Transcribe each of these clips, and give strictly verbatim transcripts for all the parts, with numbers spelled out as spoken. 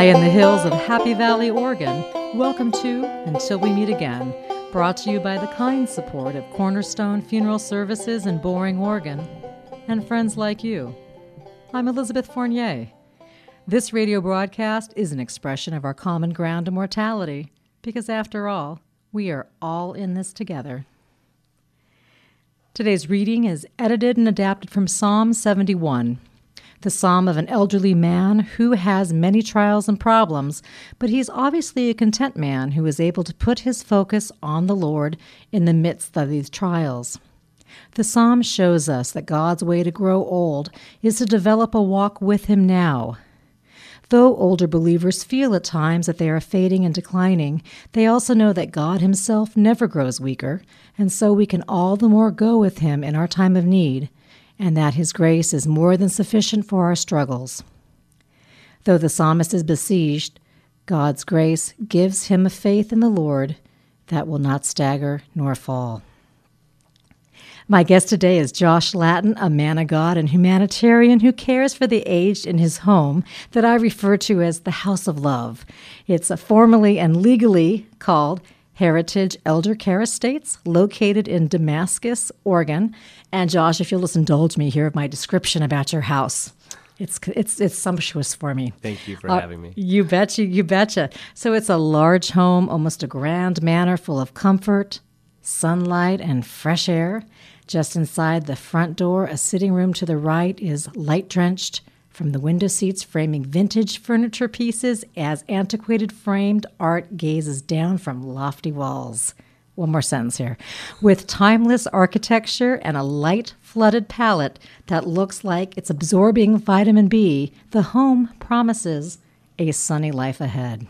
High in the hills of Happy Valley, Oregon, welcome to Until We Meet Again, brought to you by the kind support of Cornerstone Funeral Services in Boring, Oregon, and friends like you. I'm Elizabeth Fournier. This radio broadcast is an expression of our common ground to mortality, because after all, we are all in this together. Today's reading is edited and adapted from Psalm seventy-one. The psalm of an elderly man who has many trials and problems, but he's obviously a content man who is able to put his focus on the Lord in the midst of these trials. The psalm shows us that God's way to grow old is to develop a walk with him now. Though older believers feel at times that they are fading and declining, they also know that God himself never grows weaker, and so we can all the more go with him in our time of need, and that his grace is more than sufficient for our struggles. Though the psalmist is besieged, God's grace gives him a faith in the Lord that will not stagger nor fall. My guest today is Josh Laughton, a man of God and humanitarian who cares for the aged in his home that I refer to as the House of Love. It's formally and legally called Heritage Elder Care Estates, located in Damascus, Oregon. And Josh, if you'll just indulge me here of my description about your house. It's it's it's sumptuous for me. Thank you for uh, having me. You betcha, you betcha. So it's a large home, almost a grand manor full of comfort, sunlight, and fresh air. Just inside the front door, a sitting room to the right is light-drenched from the window seats, framing vintage furniture pieces as antiquated framed art gazes down from lofty walls. One more sentence here. With timeless architecture and a light flooded palette that looks like it's absorbing vitamin B, the home promises a sunny life ahead.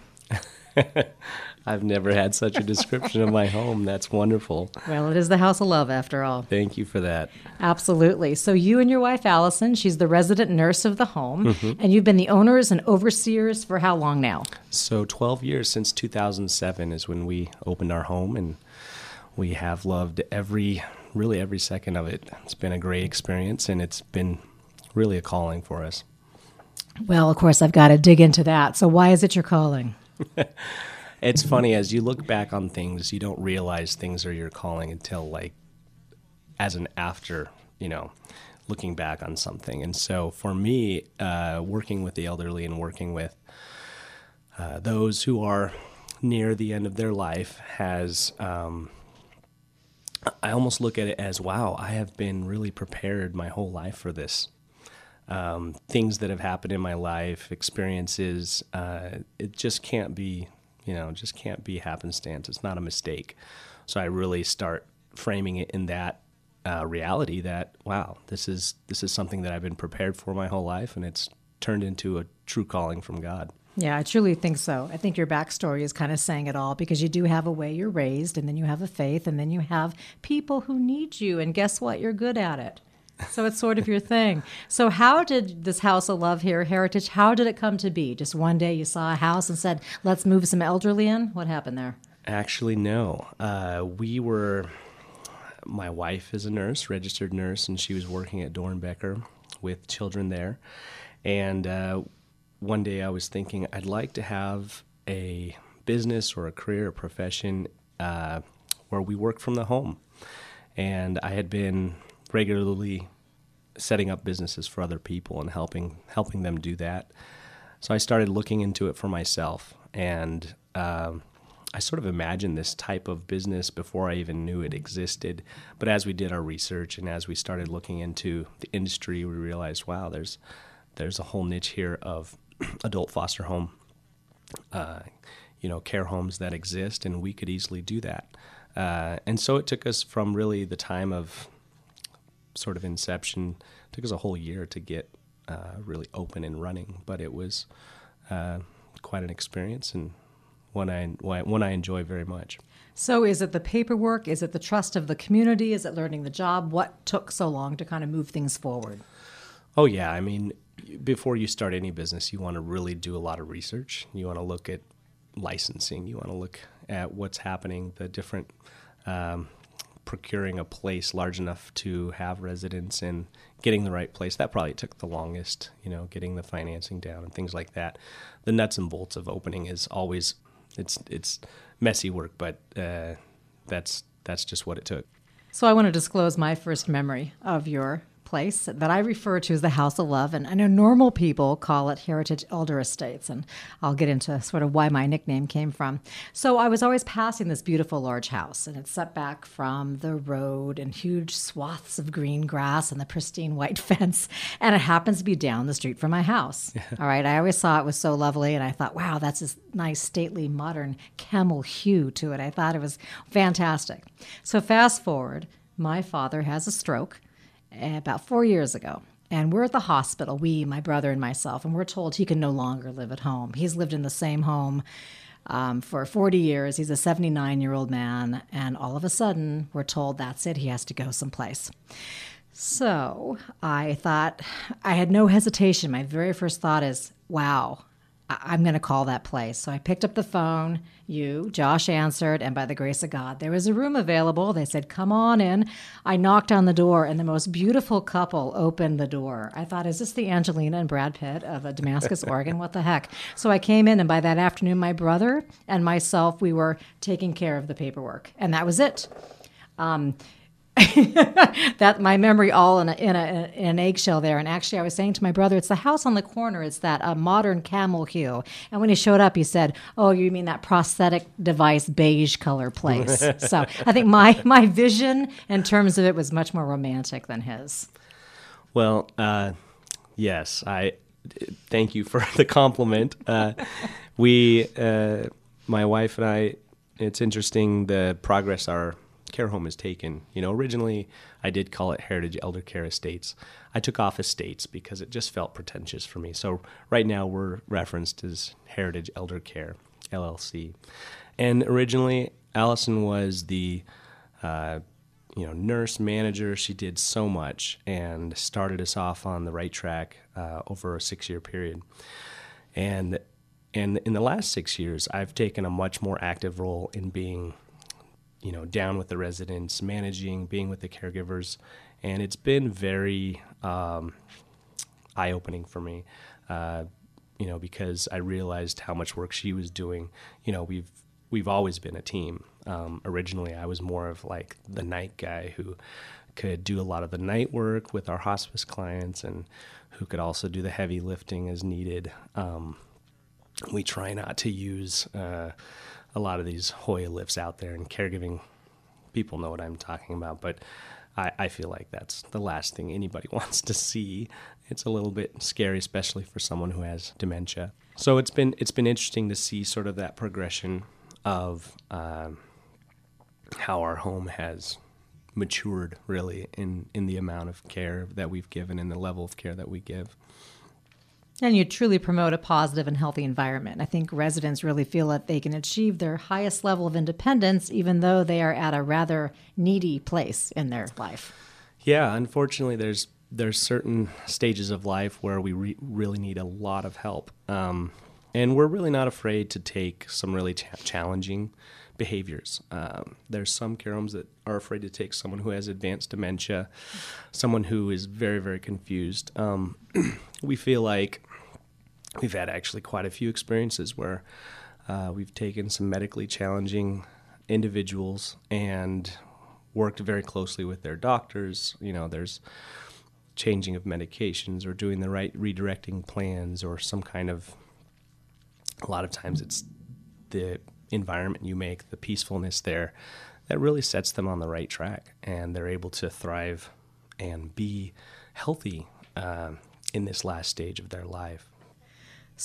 I've never had such a description of my home. That's wonderful. Well, it is the House of Love, after all. Thank you for that. Absolutely. So you and your wife, Allison, she's the resident nurse of the home, mm-hmm. and you've been the owners and overseers for how long now? So twelve years, since two thousand seven is when we opened our home, and we have loved every, really every second of it. It's been a great experience, and it's been really a calling for us. Well, of course, I've got to dig into that. So why is it your calling? It's funny, as you look back on things, you don't realize things are your calling until, like, as an after, you know, looking back on something. And so for me, uh, working with the elderly and working with uh, those who are near the end of their life has, um, I almost look at it as, wow, I have been really prepared my whole life for this. Um, things that have happened in my life, experiences, uh, it just can't be... You know, just can't be happenstance. It's not a mistake. So I really start framing it in that uh, reality that, wow, this is this is something that I've been prepared for my whole life, and it's turned into a true calling from God. Yeah, I truly think so. I think your backstory is kind of saying it all, because you do have a way you're raised, and then you have a faith, and then you have people who need you, and guess what? You're good at it. So it's sort of your thing. So how did this House of Love here, Heritage, how did it come to be? Just one day you saw a house and said, let's move some elderly in? What happened there? Actually, no. Uh, we were, my wife is a nurse, registered nurse, and she was working at Doernbecher with children there. And uh, one day I was thinking, I'd like to have a business or a career or profession uh, where we work from the home. And I had been regularly setting up businesses for other people and helping helping them do that. So I started looking into it for myself, and um, I sort of imagined this type of business before I even knew it existed. But as we did our research and as we started looking into the industry, we realized, wow, there's there's a whole niche here of adult foster home, uh, you know, care homes that exist, and we could easily do that. Uh, and so it took us from really the time of sort of inception. It took us a whole year to get uh, really open and running, but it was uh, quite an experience, and one I one I enjoy very much. So, is it the paperwork? Is it the trust of the community? Is it learning the job? What took so long to kind of move things forward? Oh yeah, I mean, before you start any business, you want to really do a lot of research. You want to look at licensing. You want to look at what's happening, the different Um, procuring a place large enough to have residents and getting the right place, that probably took the longest, you know, getting the financing down and things like that. The nuts and bolts of opening is always, it's it's messy work, but uh, that's that's just what it took. So I want to disclose my first memory of your place that I refer to as the House of Love, and I know normal people call it Heritage Elder Estates, and I'll get into sort of why my nickname came from. So I was always passing this beautiful large house, and it's set back from the road and huge swaths of green grass and the pristine white fence, and it happens to be down the street from my house. Yeah. All right, I always saw it was so lovely, and I thought, wow, that's this nice, stately, modern camel hue to it. I thought it was fantastic. So fast forward, my father has a stroke about four years ago. And we're at the hospital, we, my brother and myself, and we're told he can no longer live at home. He's lived in the same home um, for forty years. He's a seventy-nine-year-old man. And all of a sudden, we're told that's it. He has to go someplace. So I thought, I had no hesitation. My very first thought is, wow, I- I'm going to call that place. So I picked up the phone. You, Josh, answered, and by the grace of God, there was a room available. They said, come on in. I knocked on the door, and the most beautiful couple opened the door. I thought, is this the Angelina and Brad Pitt of Damascus, Oregon? What the heck? So I came in, and by that afternoon, my brother and myself, we were taking care of the paperwork, and that was it. Um, that my memory all in, a, in, a, in an eggshell there. And actually, I was saying to my brother, it's the house on the corner. It's that uh, modern camel hue. And when he showed up, he said, oh, you mean that prosthetic device beige color place. So I think my, my vision in terms of it was much more romantic than his. Well, uh, yes, I thank you for the compliment. Uh, we, uh, my wife and I, it's interesting the progress our care home is taken. You know, originally I did call it Heritage Elder Care Estates. I took off estates because it just felt pretentious for me. So right now we're referenced as Heritage Elder Care, L L C. And originally Allison was the, uh, you know, nurse manager. She did so much and started us off on the right track uh, over a six-year period. And and in the last six years, I've taken a much more active role in being, you know, down with the residents, managing, being with the caregivers, and it's been very um, eye-opening for me, uh, you know, because I realized how much work she was doing. You know, we've we've always been a team. Um, originally, I was more of like the night guy who could do a lot of the night work with our hospice clients and who could also do the heavy lifting as needed. Um, we try not to use Uh, a lot of these Hoya lifts out there, and caregiving people know what I'm talking about, but I, I feel like that's the last thing anybody wants to see. It's a little bit scary, especially for someone who has dementia. So it's been it's been interesting to see sort of that progression of um, how our home has matured, really, in, in the amount of care that we've given and the level of care that we give. And you truly promote a positive and healthy environment. I think residents really feel that they can achieve their highest level of independence, even though they are at a rather needy place in their life. Yeah, unfortunately, there's there's certain stages of life where we re- really need a lot of help. Um, and we're really not afraid to take some really cha- challenging behaviors. Um, there's some care homes that are afraid to take someone who has advanced dementia, someone who is very, very confused. Um, we feel like we've had actually quite a few experiences where uh, we've taken some medically challenging individuals and worked very closely with their doctors. You know, there's changing of medications or doing the right redirecting plans or some kind of, a lot of times it's the environment you make, the peacefulness there, that really sets them on the right track. And they're able to thrive and be healthy uh, in this last stage of their life.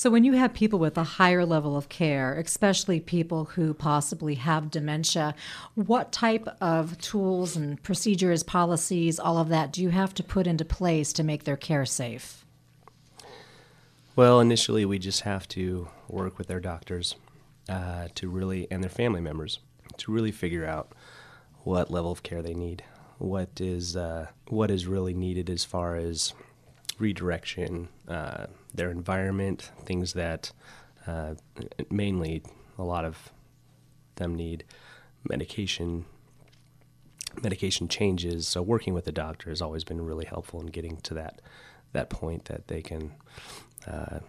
So when you have people with a higher level of care, especially people who possibly have dementia, what type of tools and procedures, policies, all of that, do you have to put into place to make their care safe? Well, initially we just have to work with their doctors uh, to really, and their family members, to really figure out what level of care they need, what is uh, what is really needed as far as redirection, uh, their environment, things that uh, mainly a lot of them need, medication, medication changes. So working with the doctor has always been really helpful in getting to that that point that they can uh,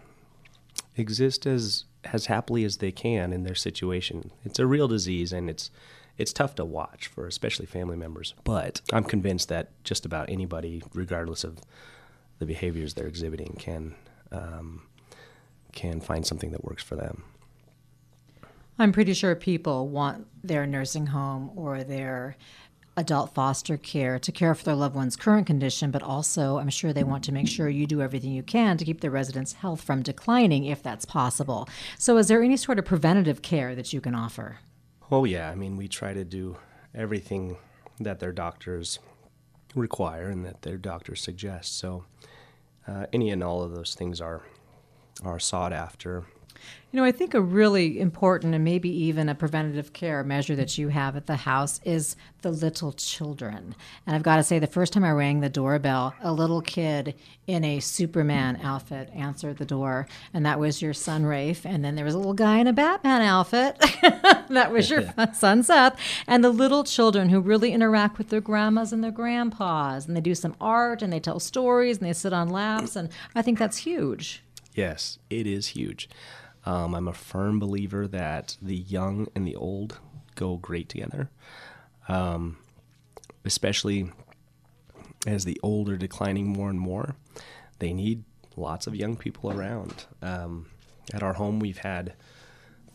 exist as as happily as they can in their situation. It's a real disease, and it's it's tough to watch for especially family members. But I'm convinced that just about anybody, regardless of the behaviors they're exhibiting, can um, can find something that works for them. I'm pretty sure people want their nursing home or their adult foster care to care for their loved one's current condition, but also I'm sure they want to make sure you do everything you can to keep their residents' health from declining if that's possible. So is there any sort of preventative care that you can offer? Oh, yeah. I mean, we try to do everything that their doctors require and that their doctors suggest. So uh, any and all of those things are are sought after. You know, I think a really important and maybe even a preventative care measure that you have at the house is the little children. And I've got to say, the first time I rang the doorbell, a little kid in a Superman outfit answered the door, and that was your son, Rafe. And then there was a little guy in a Batman outfit. That was your son, Seth. And the little children who really interact with their grandmas and their grandpas, and they do some art, and they tell stories, and they sit on laps. And I think that's huge. Yes, it is huge. Um, I'm a firm believer that the young and the old go great together, um, especially as the old are declining more and more. They need lots of young people around. Um, at our home, we've had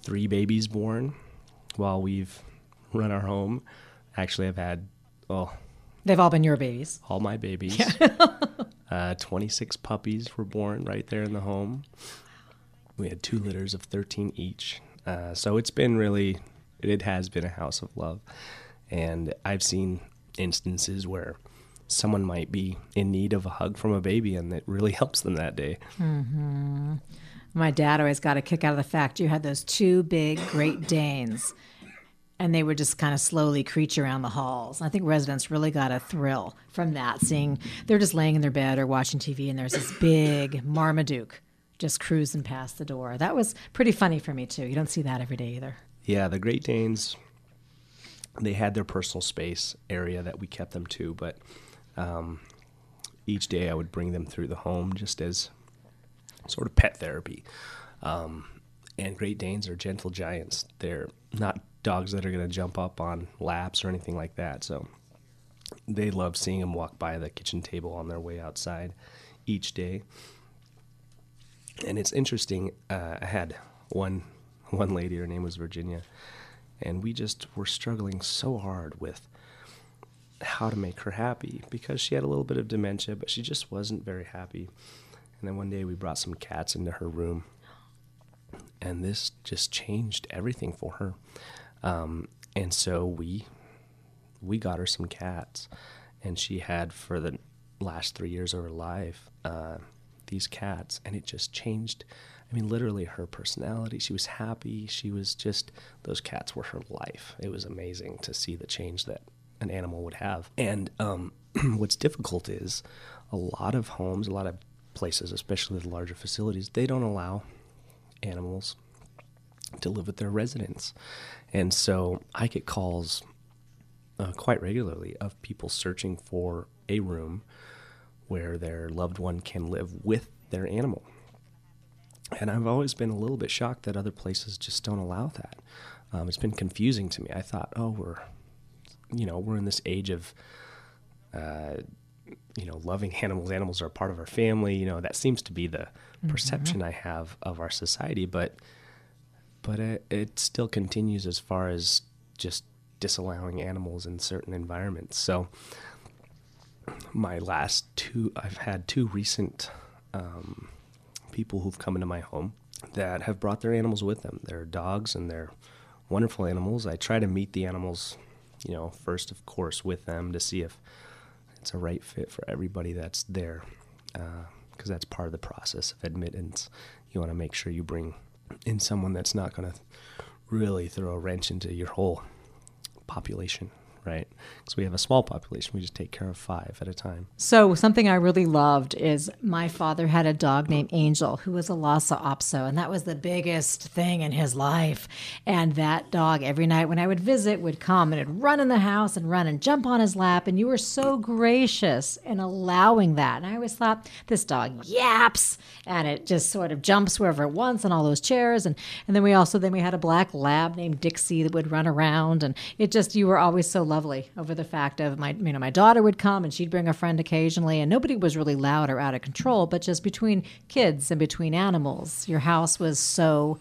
three babies born while we've run our home. Actually, I've had, well... They've all been your babies. All my babies. Yeah. uh, twenty-six puppies were born right there in the home. We had two litters of thirteen each. Uh, so it's been really, it has been a house of love. And I've seen instances where someone might be in need of a hug from a baby, and it really helps them that day. Mm-hmm. My dad always got a kick out of the fact you had those two big Great Danes, and they would just kind of slowly creep around the halls. And I think residents really got a thrill from that, seeing they're just laying in their bed or watching T V, and there's this big Marmaduke just cruising past the door. That was pretty funny for me, too. You don't see that every day either. Yeah, the Great Danes, they had their personal space area that we kept them to, but um, each day I would bring them through the home just as sort of pet therapy. Um, and Great Danes are gentle giants. They're not dogs that are going to jump up on laps or anything like that, so they love seeing them walk by the kitchen table on their way outside each day. And it's interesting, uh, I had one one lady, her name was Virginia, and we just were struggling so hard with how to make her happy because she had a little bit of dementia, but she just wasn't very happy. And then one day we brought some cats into her room, and this just changed everything for her. Um, and so we we got her some cats, and she had for the last three years of her life uh these cats, and it just changed. I mean, literally her personality. She was happy. She was just, those cats were her life. It was amazing to see the change that an animal would have. And um, what's difficult is a lot of homes, a lot of places, especially the larger facilities, they don't allow animals to live with their residents. And so I get calls uh, quite regularly of people searching for a room where their loved one can live with their animal. And I've always been a little bit shocked that other places just don't allow that. Um, it's been confusing to me. I thought, oh, we're, you know, we're in this age of, uh, you know, loving animals. Animals are part of our family. You know, that seems to be the mm-hmm. perception I have of our society. But, but it, it still continues as far as just disallowing animals in certain environments. So... My last two, I've had two recent um, people who've come into my home that have brought their animals with them. They're dogs, and they're wonderful animals. I try to meet the animals, you know, first, of course, with them to see if it's a right fit for everybody that's there, because uh, that's part of the process of admittance. You want to make sure you bring in someone that's not going to really throw a wrench into your whole population. right? Because we have a small population. We just take care of five at a time. So something I really loved is my father had a dog named Angel who was a Lhasa Apso, and that was the biggest thing in his life. And that dog, every night when I would visit, would come and it'd run in the house and run and jump on his lap. And you were so gracious in allowing that. And I always thought, this dog yaps, and it just sort of jumps wherever it wants on all those chairs. And, and then we also, then we had a black lab named Dixie that would run around. And it just, you were always so lovely over the fact of my, you know, my daughter would come and she'd bring a friend occasionally, and nobody was really loud or out of control, but just between kids and between animals, your house was so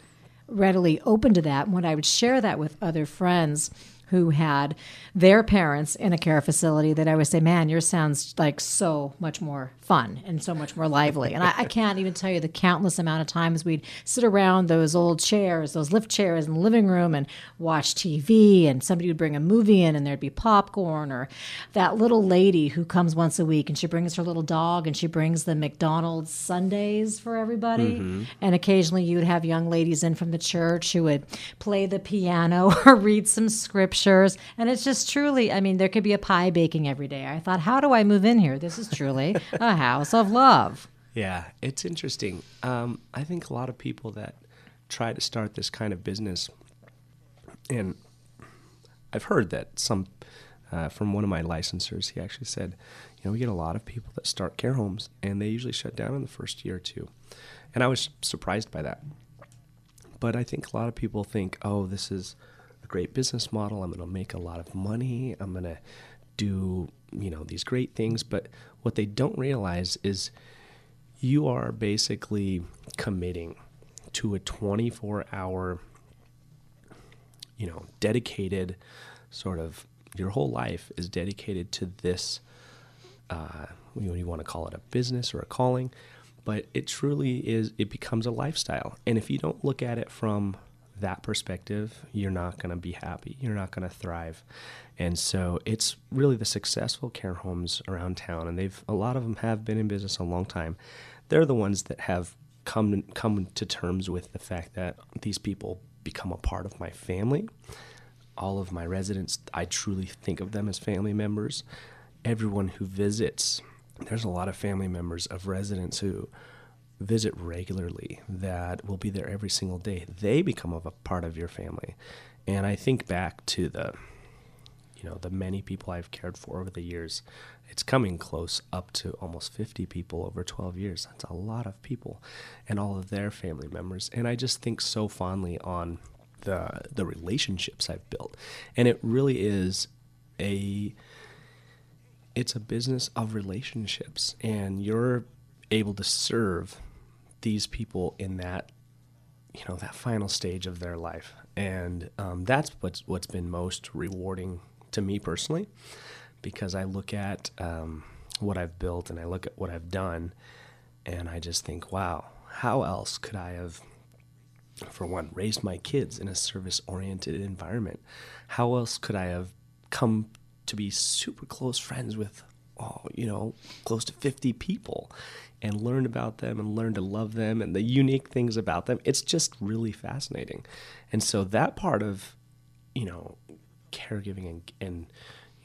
readily open to that. And when I would share that with other friends who had their parents in a care facility, that I would say, man, yours sounds like so much more fun and so much more lively. And I, I can't even tell you the countless amount of times we'd sit around those old chairs, those lift chairs in the living room, and watch T V, and somebody would bring a movie in and there'd be popcorn. Or that little lady who comes once a week and she brings her little dog and she brings the McDonald's sundaes for everybody. Mm-hmm. And occasionally you'd have young ladies in from the church who would play the piano or read some scripture. And it's just truly, I mean, there could be a pie baking every day. I thought, how do I move in here? This is truly a house of love. Yeah, it's interesting. Um, I think a lot of people that try to start this kind of business, and I've heard that some, uh, from one of my licensors, he actually said, you know, we get a lot of people that start care homes, and they usually shut down in the first year or two. And I was surprised by that. But I think a lot of people think, oh, this is great business model. I'm going to make a lot of money. I'm going to do, you know, these great things. But what they don't realize is you are basically committing to a twenty-four hour, you know, dedicated sort of, your whole life is dedicated to this, uh, you want to call it a business or a calling, but it truly is, it becomes a lifestyle. And if you don't look at it from that perspective, you're not going to be happy. You're not going to thrive. And so it's really the successful care homes around town, and they've a lot of them have been in business a long time. They're the ones that have come come to terms with the fact that these people become a part of my family. All of my residents, I truly think of them as family members. Everyone who visits, there's a lot of family members of residents who visit regularly that will be there every single day. They become a part of your family. And I think back to the, you know, the many people I've cared for over the years. It's coming close up to almost fifty people over twelve years. That's a lot of people, and all of their family members. And I just think so fondly on the the relationships I've built. And it really is a, it's a business of relationships, and you're able to serve these people in that, you know, that final stage of their life. And um, that's what's what's been most rewarding to me personally, because I look at um, what I've built, and I look at what I've done, and I just think, wow, how else could I have, for one, raised my kids in a service-oriented environment? How else could I have come to be super close friends with, oh, you know, close to fifty people, and learned about them and learned to love them and the unique things about them? It's just really fascinating. And so that part of, you know, caregiving and, and,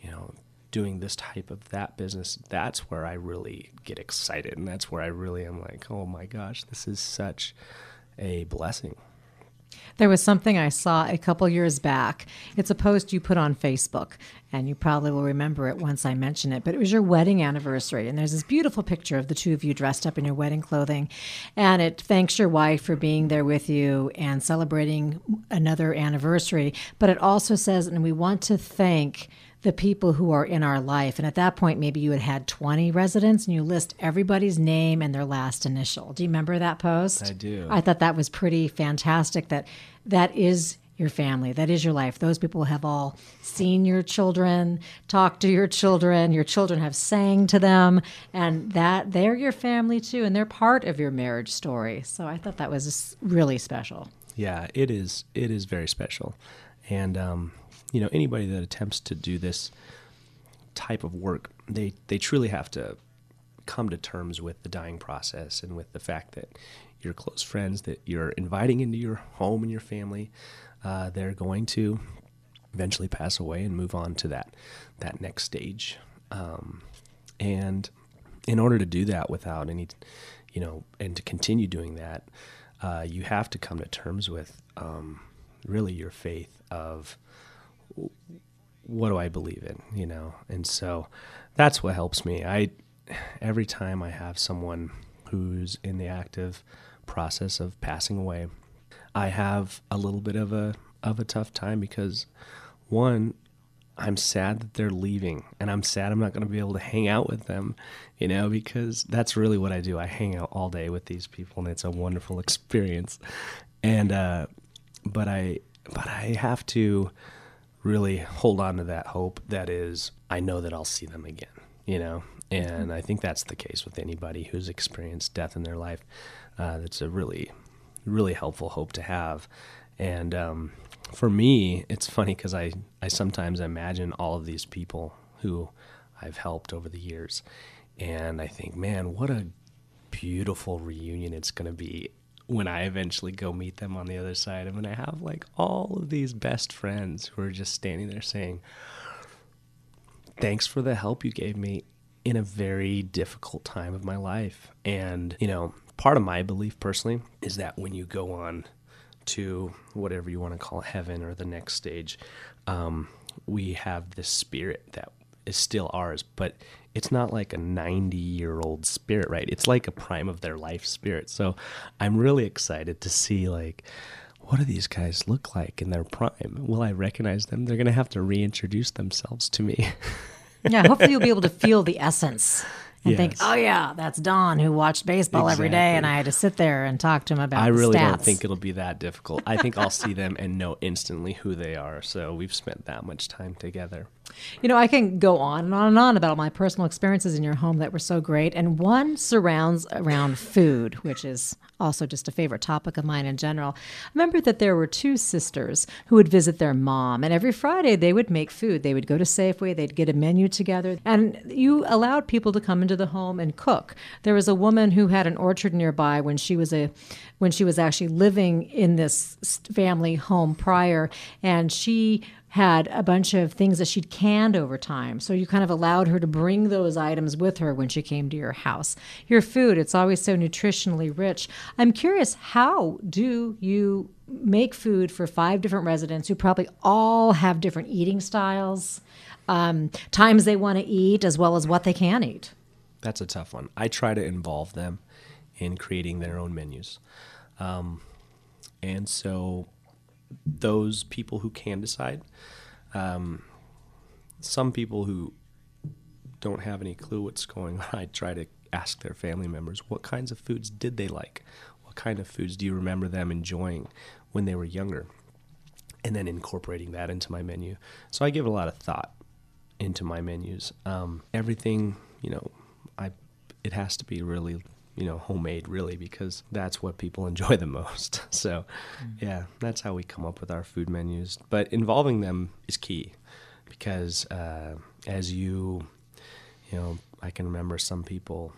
you know, doing this type of that business, that's where I really get excited. And that's where I really am like, oh my gosh, this is such a blessing. There was something I saw a couple years back. It's a post you put on Facebook, and you probably will remember it once I mention it, but it was your wedding anniversary, and there's this beautiful picture of the two of you dressed up in your wedding clothing, and it thanks your wife for being there with you and celebrating another anniversary, but it also says, and we want to thank the people who are in our life. And at that point, maybe you had had twenty residents, and you list everybody's name and their last initial. Do you remember that post? I do. I thought that was pretty fantastic, that that is your family. That is your life. Those people have all seen your children, talked to your children. Your children have sang to them, and that they're your family too, and they're part of your marriage story. So I thought that was really special. Yeah, it is. It is very special. And, um, you know, anybody that attempts to do this type of work, they, they truly have to come to terms with the dying process, and with the fact that your close friends that you're inviting into your home and your family, uh, they're going to eventually pass away and move on to that that next stage. Um, and in order to do that without any, you know, and to continue doing that, uh, you have to come to terms with um, really your faith of what do I believe in, you know? And so that's what helps me. I, every time I have someone who's in the active process of passing away, I have a little bit of a, of a tough time because one, I'm sad that they're leaving, and I'm sad I'm not going to be able to hang out with them, you know, because that's really what I do. I hang out all day with these people, and it's a wonderful experience. And, uh, but I, but I have to really hold on to that hope that is, I know that I'll see them again, you know, and I think that's the case with anybody who's experienced death in their life. Uh, that's a really, really helpful hope to have. And, um, for me, it's funny because I, I sometimes imagine all of these people who I've helped over the years, and I think, man, what a beautiful reunion it's going to be when I eventually go meet them on the other side. And when I have like all of these best friends who are just standing there saying, thanks for the help you gave me in a very difficult time of my life. And, you know, part of my belief personally is that when you go on to whatever you want to call heaven or the next stage, um, we have this spirit that is still ours, but it's not like a ninety-year-old spirit, right? It's like a prime of their life spirit. So I'm really excited to see, like, what do these guys look like in their prime? Will I recognize them? They're going to have to reintroduce themselves to me. Yeah, hopefully you'll be able to feel the essence. And yes. Think, oh yeah, that's Don who watched baseball exactly. every day, and I had to sit there and talk to him about I the really stats. Don't think it'll be that difficult. I think I'll see them and know instantly who they are. So we've spent that much time together. You know, I can go on and on and on about my personal experiences in your home that were so great. And one surrounds around food, which is also just a favorite topic of mine in general. I remember that there were two sisters who would visit their mom, and every Friday they would make food. They would go to Safeway, they'd get a menu together, and you allowed people to come into the home and cook. There was a woman who had an orchard nearby when she was a when she was actually living in this family home prior, and she had a bunch of things that she'd canned over time. So you kind of allowed her to bring those items with her when she came to your house. Your food, it's always so nutritionally rich. I'm curious, how do you make food for five different residents who probably all have different eating styles, um, times they want to eat, as well as what they can eat? That's a tough one. I try to involve them in creating their own menus. Um, and so... those people who can decide. Um, some people who don't have any clue what's going on, I try to ask their family members, what kinds of foods did they like? What kind of foods do you remember them enjoying when they were younger? And then incorporating that into my menu. So I give a lot of thought into my menus. Um, everything, you know, I it has to be really... you know, homemade really, because that's what people enjoy the most. So yeah, that's how we come up with our food menus. But involving them is key because uh, as you, you know, I can remember some people,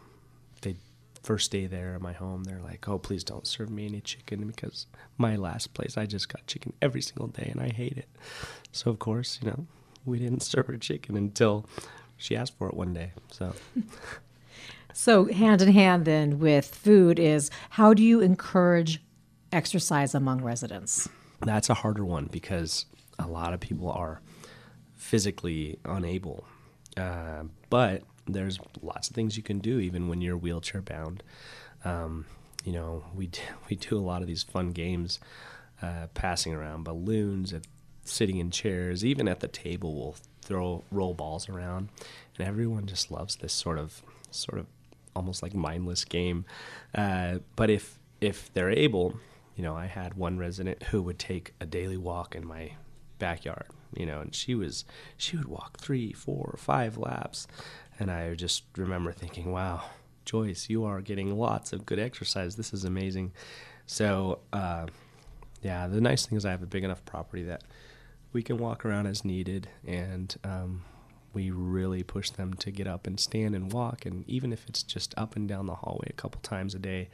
they first day there at my home, they're like, oh, please don't serve me any chicken because my last place, I just got chicken every single day and I hate it. So of course, you know, we didn't serve her chicken until she asked for it one day. So... So hand in hand then with food is, how do you encourage exercise among residents? That's a harder one because a lot of people are physically unable. Uh, but there's lots of things you can do even when you're wheelchair bound. Um, you know, we do, we do a lot of these fun games, uh, passing around balloons, at, sitting in chairs, even at the table we'll throw roll balls around. And everyone just loves this sort of sort of almost like mindless game. Uh, but if if they're able, you know, I had one resident who would take a daily walk in my backyard, you know, and she was she would walk three, four, five laps. And I just remember thinking, wow, Joyce, you are getting lots of good exercise. This is amazing. So, uh, yeah, the nice thing is I have a big enough property that we can walk around as needed, and um, we really push them to get up and stand and walk, and even if it's just up and down the hallway a couple times a day,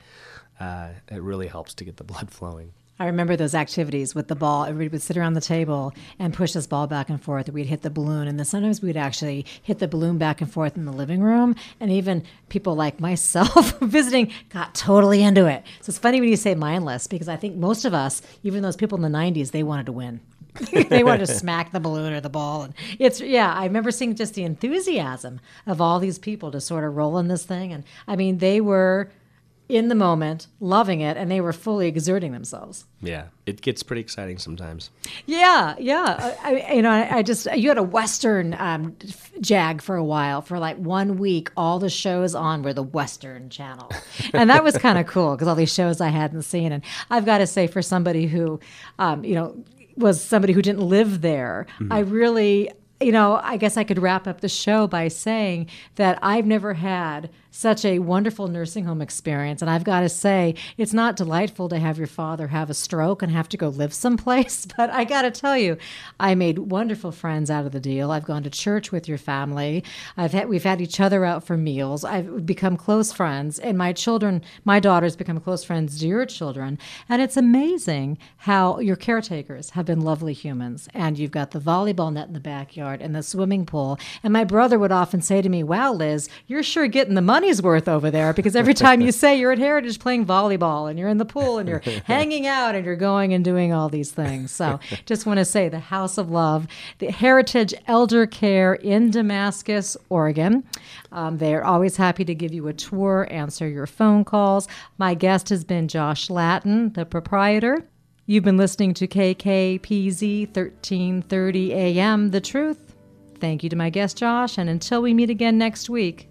uh, it really helps to get the blood flowing. I remember those activities with the ball. Everybody would sit around the table and push this ball back and forth. We'd hit the balloon, and then sometimes we'd actually hit the balloon back and forth in the living room. And even people like myself visiting got totally into it. So it's funny when you say mindless, because I think most of us, even those people in the nineties, they wanted to win. They wanted to smack the balloon or the ball. And it's yeah, I remember seeing just the enthusiasm of all these people to sort of roll in this thing. And I mean, they were in the moment, loving it, and they were fully exerting themselves. Yeah, it gets pretty exciting sometimes. Yeah, yeah. I, you know, I, I just, you had a Western um, jag for a while, for like one week, all the shows on were the Western channel. And that was kind of cool, because all these shows I hadn't seen. And I've got to say, for somebody who, um, you know, was somebody who didn't live there, mm-hmm. I really... You know, I guess I could wrap up the show by saying that I've never had such a wonderful nursing home experience. And I've got to say, it's not delightful to have your father have a stroke and have to go live someplace. But I got to tell you, I made wonderful friends out of the deal. I've gone to church with your family. I've had, we've had each other out for meals. I've become close friends. And my children, my daughters become close friends to your children. And it's amazing how your caretakers have been lovely humans. And you've got the volleyball net in the backyard and the swimming pool. And my brother would often say to me, wow, Liz, you're sure getting the money's worth over there, because every time you say you're at Heritage playing volleyball and you're in the pool and you're hanging out and you're going and doing all these things. So just want to say the House of Love, the Heritage Elder Care in Damascus, Oregon. Um, they are always happy to give you a tour, answer your phone calls. My guest has been Josh Laughton, the proprietor. You've been listening to K K P Z thirteen thirty A M, The Truth. Thank you to my guest, Josh, and until we meet again next week,